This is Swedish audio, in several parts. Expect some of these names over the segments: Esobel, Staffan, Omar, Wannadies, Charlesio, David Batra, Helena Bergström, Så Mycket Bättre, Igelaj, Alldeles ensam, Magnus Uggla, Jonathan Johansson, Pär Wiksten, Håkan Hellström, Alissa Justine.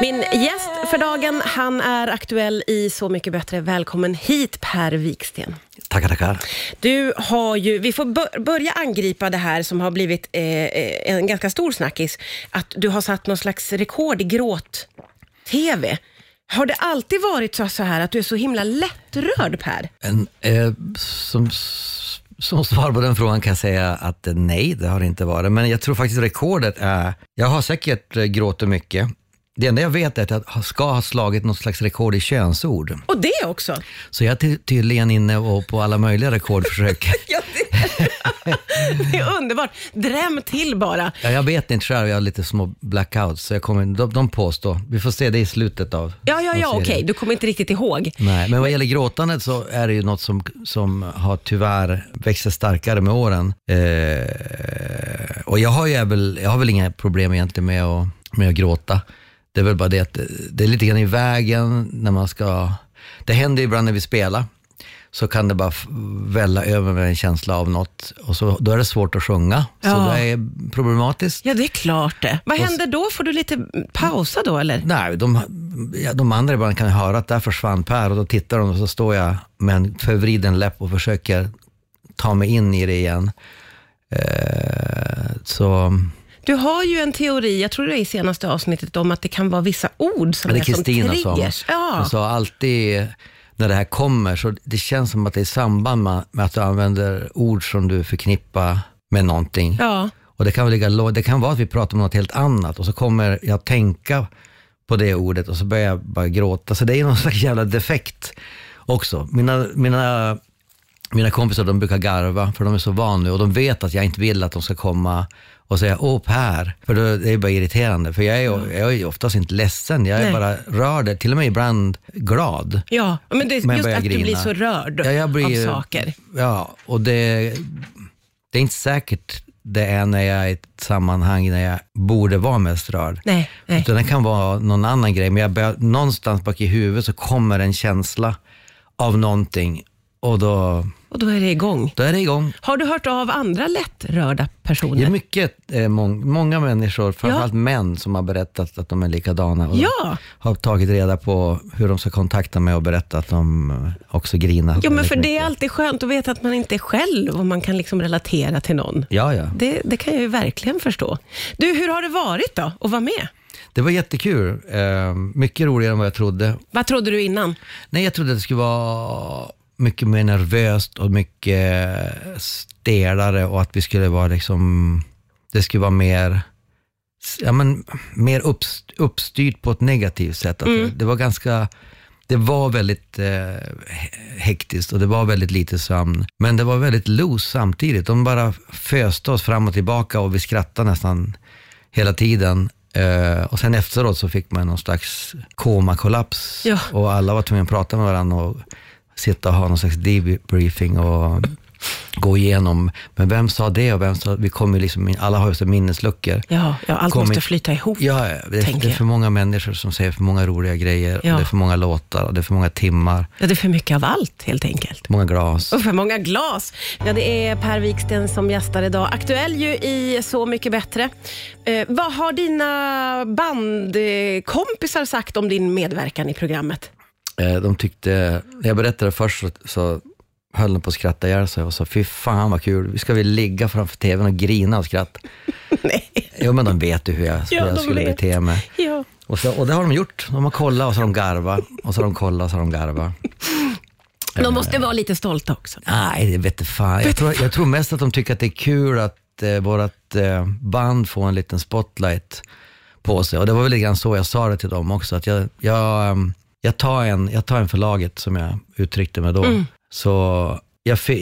Min gäst för dagen, han är aktuell i Så mycket bättre. Välkommen hit, Pär Wiksten. Tackar. Du har ju, vi får börja angripa det här som har blivit en ganska stor snackis. Att du har satt någon slags rekord i gråt-tv. Har det alltid varit så här att du är så himla lättrörd, Pär? Som svar på den frågan kan jag säga att nej, det har det inte varit. Men jag tror faktiskt rekordet är, jag har säkert gråtit mycket. Det enda jag vet är att jag ska ha slagit något slags rekord i könsord. Och det också? Så jag är tydligen inne och på alla möjliga rekordförsök. Ja, det är underbart. Dräm till bara. Ja, jag vet inte själv, jag har lite små blackouts. Så jag kommer, de påstår. Vi får se det i slutet av. Ja, okej. Du kommer inte riktigt ihåg. Nej, men vad gäller gråtandet så är det ju något som har tyvärr växt starkare med åren. Och jag har väl inga problem egentligen med att gråta. Det är väl bara det att det är lite grann i vägen när man ska... Det händer ibland när vi spelar. Så kan det bara välla över med en känsla av något. Och så, då är det svårt att sjunga. Ja. Så det är problematiskt. Ja, det är klart det. Vad händer då? Får du lite pausa då, eller? Nej, de andra ibland kan höra att där försvann Per. Och då tittar de och så står jag med en förvriden läpp och försöker ta mig in i det igen. Så... Du har ju en teori, jag tror det är i senaste avsnittet, om att det kan vara vissa ord som det är som trigger. Ja. Så alltid när det här kommer så det känns som att det är i samband med att du använder ord som du förknippar med någonting. Ja. Och det kan vara att vi pratar om något helt annat och så kommer jag tänka på det ordet och så börjar jag bara gråta. Så det är någon slags jävla defekt också. Mina kompisar, de brukar garva för de är så vana och de vet att jag inte vill att de ska komma och säga, åh Per, för det är bara irriterande. För jag är oftast inte ledsen, jag är bara rörd, till och med ibland glad. Ja, men det är just att grina. Du blir så rörd av saker. Ja, och det är inte säkert det är när jag är i ett sammanhang när jag borde vara mest rörd. Nej. Utan det kan vara någon annan grej, men någonstans bak i huvudet så kommer en känsla av någonting. Och då är det igång. Har du hört av andra lättrörda personer? Det är mycket, många människor, framförallt män, som har berättat att de är likadana. Och har tagit reda på hur de ska kontakta mig och berätta att de också grinar. Ja, men för det är alltid skönt att veta att man inte är själv och man kan liksom relatera till någon. Ja. Det kan jag ju verkligen förstå. Du, hur har det varit då att vara med? Det var jättekul. Mycket roligare än vad jag trodde. Vad trodde du innan? Nej, jag trodde att det skulle vara... mycket mer nervöst och mycket stelare och att vi skulle vara liksom, det skulle vara mer, ja men mer uppstyrt på ett negativt sätt. Det var väldigt hektiskt och det var väldigt lite sömn, men det var väldigt loose samtidigt. De bara föste oss fram och tillbaka och vi skrattade nästan hela tiden. Och sen efteråt så fick man någon slags komakollaps och alla var tvungna att prata med varandra och sitta och ha någon slags debriefing och gå igenom. Men vem sa det och vem sa... Vi kommer liksom, alla har ju så minnesluckor. Ja, allt måste flyta ihop. Ja, det är för många människor som säger för många roliga grejer. Ja. Och det är för många låtar och det är för många timmar. Ja, det är för mycket av allt helt enkelt. För många glas. Ja, det är Per Wiksten som gästar idag. Aktuell ju i Så mycket bättre. Vad har dina bandkompisar sagt om din medverkan i programmet? De tyckte, när jag berättade först så höll de på att skratta ihjäl sig och sa, fy fan vad kul, vi ska väl ligga framför tvn och grina och skratta. Nej. Jo, men de vet ju hur jag skulle bete mig. Ja. Och det har de gjort, de har kollat och så har de garvat och så har de kollat och så har de garvat. De måste vara lite stolta också. Nej, det vet du fan. Jag tror mest att de tycker att det är kul att vårt band får en liten spotlight på sig. Och det var väl lite grann så jag sa det till dem också, att jag tar en förlaget som jag uttryckte mig då. Så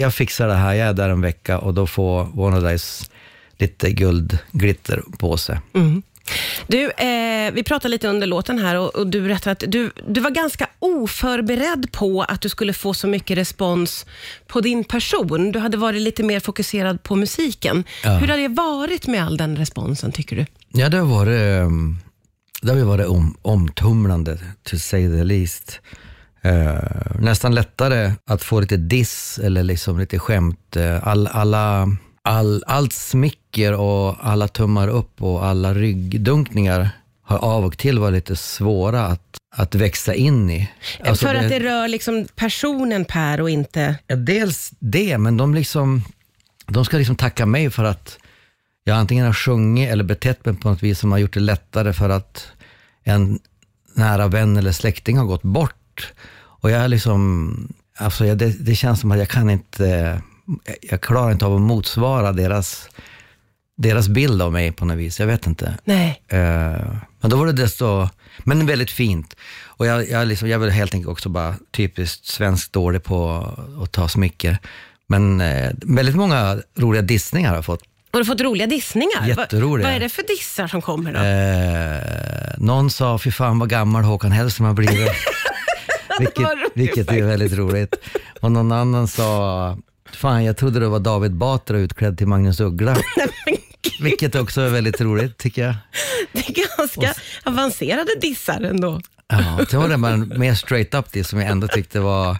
jag fixar det här. Jag är där en vecka och då får Wannadies lite guldglitter på sig. Mm. Du, vi pratade lite under låten här och du berättade att du var ganska oförberedd på att du skulle få så mycket respons på din person. Du hade varit lite mer fokuserad på musiken. Ja. Hur har det varit med all den responsen, tycker du? Ja, det har varit... Det har ju varit omtumlande, to say the least. Nästan lättare att få lite diss eller liksom lite skämt. Allt smicker och alla tummar upp och alla ryggdunkningar har av och till varit lite svåra att växa in i. Alltså för att det rör liksom personen Pär och inte... Ja, dels det, men de ska liksom tacka mig för att jag antingen har sjungit eller betett mig på något vis som har gjort det lättare för att en nära vän eller släkting har gått bort. Och jag är liksom... Alltså det känns som att jag klarar inte av att motsvara deras bild av mig på något vis, jag vet inte. Nej. Men då var det desto, men väldigt fint. Och jag var helt enkelt också bara typiskt svenskt dålig på att ta smycke. Men väldigt många roliga dissningar har jag fått. Har du fått roliga dissningar? Jätteroliga. Vad är det för dissar som kommer då? Någon sa, fy fan vad gammal Håkan Hellström har blivit. Vilket är väldigt roligt. Och någon annan sa, fan jag trodde det var David Batra utklädd till Magnus Uggla. Vilket också är väldigt roligt tycker jag. Det är ganska avancerade dissar ändå. Ja, det var det mer straight up det som jag ändå tyckte var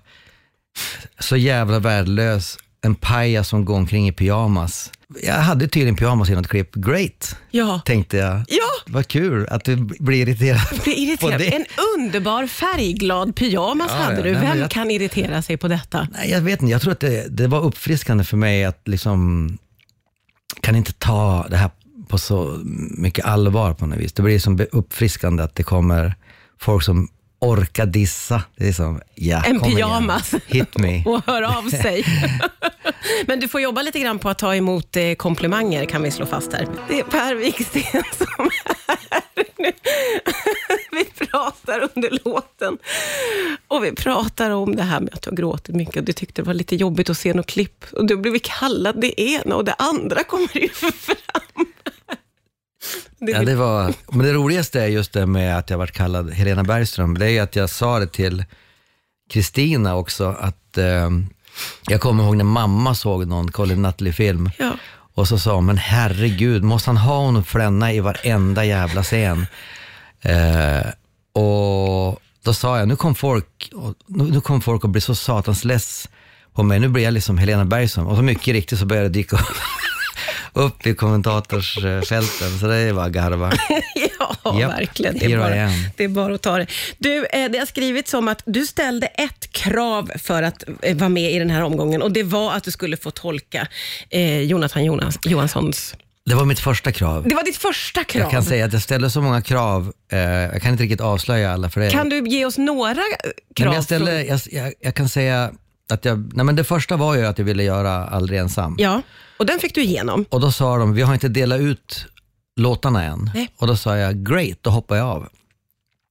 så jävla värdelös. En paja som går omkring i pyjamas. Jag hade tydligen pyjamas i något klipp. Great, ja. Tänkte jag. Ja. Vad kul att du blir irriterad. Det. En underbar färgglad pyjamas hade du. Nej, vem kan irritera sig på detta? Nej, jag vet inte. Jag tror att det var uppfriskande för mig att liksom... Kan inte ta det här på så mycket allvar på något vis. Det blir som uppfriskande att det kommer folk som... orka dissa, det är som en pyjamas hit me. Och hör av sig. Men du får jobba lite grann på att ta emot komplimanger, kan vi slå fast här. Det är Pär Wiksten som är nu. Vi pratar under låten och vi pratar om det här med att du har gråtit mycket och du tyckte det var lite jobbigt att se något klipp och då blev vi kallade det ena och det andra kommer ju fram. Men det roligaste är just det med att jag varit kallad Helena Bergström. Det är att jag sa det till Kristina också, att jag kommer ihåg när mamma såg någon Colin Nutley-film, ja. Och så sa hon, men herregud, måste han ha honom flänna i varenda jävla scen? Och då sa jag, nu kom folk och blir så satans less på mig. Nu blir jag liksom Helena Bergström. Och så mycket riktigt så började det dyka upp i kommentatorsfälten, så det är bara garva. Ja, yep. Verkligen. Det är bara att ta det. Du, det har skrivits om att du ställde ett krav för att vara med i den här omgången, och det var att du skulle få tolka Jonathan Johanssons... Det var mitt första krav. Det var ditt första krav. Jag kan säga att jag ställde så många krav. Jag kan inte riktigt avslöja alla för det. Kan du ge oss några krav? Men jag kan säga... men det första var ju att jag ville göra Alldeles ensam. Ja, och den fick du igenom. Och då sa de, vi har inte delat ut låtarna än. Nej. Och då sa jag, great, då hoppar jag av.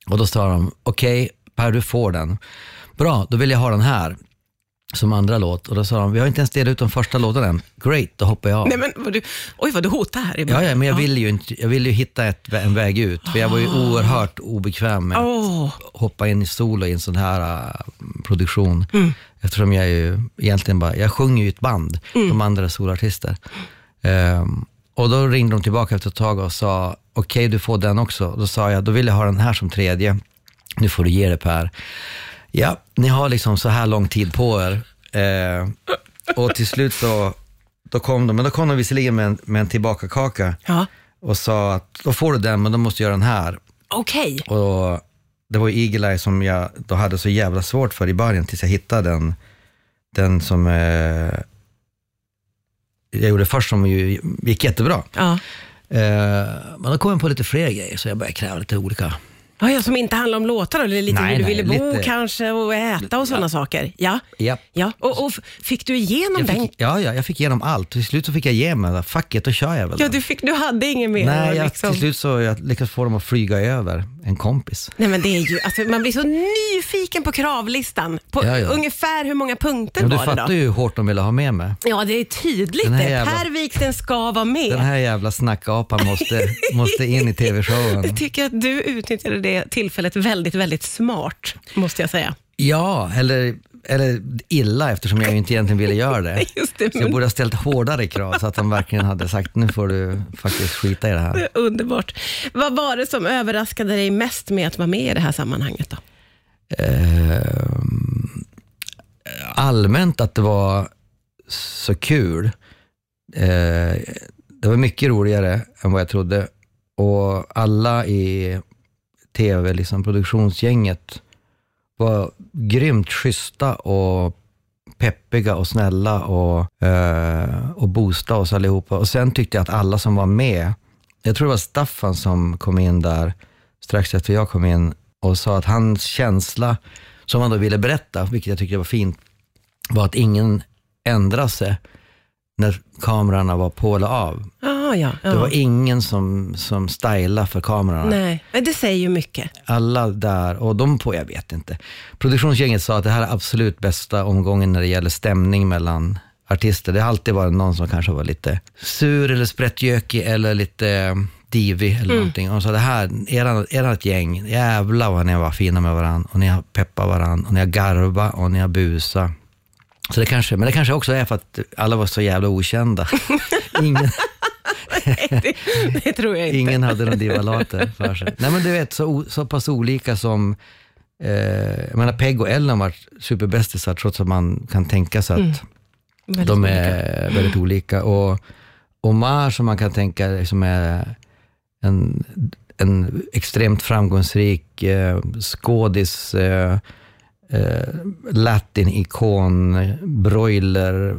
Och då sa de, okej, Per, du får den. Bra, då vill jag ha den här som andra låt. Och då sa de, vi har inte ens delat ut den första låten än. Great, då hoppar jag av. Nej, men vad du hotar här i början. Ja, men jag ville ju inte, jag ville ju hitta en väg ut. För jag var ju oerhört obekväm med att hoppa in i solo i en sån här produktion. Mm. Eftersom jag ju egentligen bara, jag sjunger ju ett band, de andra solartister. Och då ringde de tillbaka efter ett tag och sa, okej, du får den också. Och då sa jag, då vill jag ha den här som tredje. Nu får du ge det, Per. Ja, ni har liksom så här lång tid på er. Och till slut då kom de visserligen med en tillbakakaka. Ja. Och sa att då får du den, men då måste jag göra den här. Okej. Okay. Och det var Igelaj som jag då hade så jävla svårt för i början, tills jag hittade den som jag gjorde först, som ju gick jättebra. Ja. Men då kom jag på lite fler grejer, så jag började kräva lite olika. Ja, som inte handlar om låtar eller lite hur du ville bo lite... kanske och äta och sådana saker. Ja. Yep. Ja. Och fick du igenom den? Ja, jag fick igenom allt. Till slut så fick jag ge mig, fuck it, då kör jag väl. Ja, du hade ingen mer. Nej, till slut så jag lyckades få dem att flyga över en kompis. Nej, men det är ju, alltså, man blir så nyfiken på kravlistan. På ungefär hur många punkter var det då? Du fattar ju hur hårt de ville ha med mig. Ja, det är tydligt det. Pär Wiksten ska vara med. Den här jävla snackapan måste in i tv-showen. Jag tycker att du utnyttjade det tillfället väldigt, väldigt smart, måste jag säga. Ja, eller illa, eftersom jag ju inte egentligen ville göra det. Just det, men... jag borde ha ställt hårdare krav så att de verkligen hade sagt, nu får du faktiskt skita i det här. Underbart. Vad var det som överraskade dig mest med att vara med i det här sammanhanget då? Allmänt att det var så kul. Det var mycket roligare än vad jag trodde. Och alla i tv, liksom produktionsgänget, var grymt schyssta och peppiga och snälla och boostade oss allihopa. Och sen tyckte jag att alla som var med, jag tror det var Staffan som kom in där strax efter jag kom in och sa att hans känsla som han då ville berätta, vilket jag tyckte var fint, var att ingen ändrade sig när kamerorna var på eller av. Ah, ja, ja. Det var ingen som stylade för kamerorna. Nej, men det säger ju mycket. Alla där, och de på, jag vet inte. Produktionsgänget sa att det här är absolut bästa omgången när det gäller stämning mellan artister. Det har alltid varit någon som kanske var lite sur eller sprättjökig eller lite divig eller någonting. Och så det här, ert gäng, jävla vad ni var fina med varandra, och ni har peppat varandra, och ni har garva och ni har busa. Så det kanske, men det kanske också är för att alla var så jävla okända. Ingen, det tror jag inte. Ingen hade någon divalater för sig. Nej, men du vet, så pass olika som jag menar, Peg och Ellen var superbästisar, trots att man kan tänka sig att de är olika. Väldigt olika. Och Omar, som man kan tänka som är en extremt framgångsrik skådis, latin-ikon, broiler,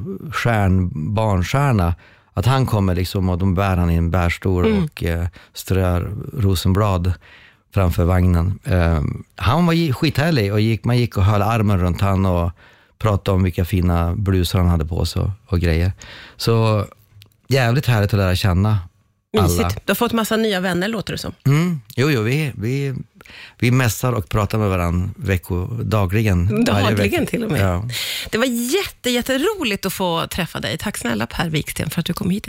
barnstjärna, att han kommer liksom, och de bär han i en bärstor och strör rosenblad framför vagnen. Han var skithärlig, och man gick och höll armen runt han och pratade om vilka fina blusar han hade på sig och grejer. Så jävligt härligt att lära känna alla. Mysigt. Du har fått massa nya vänner, låter det som. Jo, vi mässar och pratar med varandra dagligen till och med. Ja. Det var jätteroligt att få träffa dig. Tack snälla Pär Wiksten för att du kom hit idag.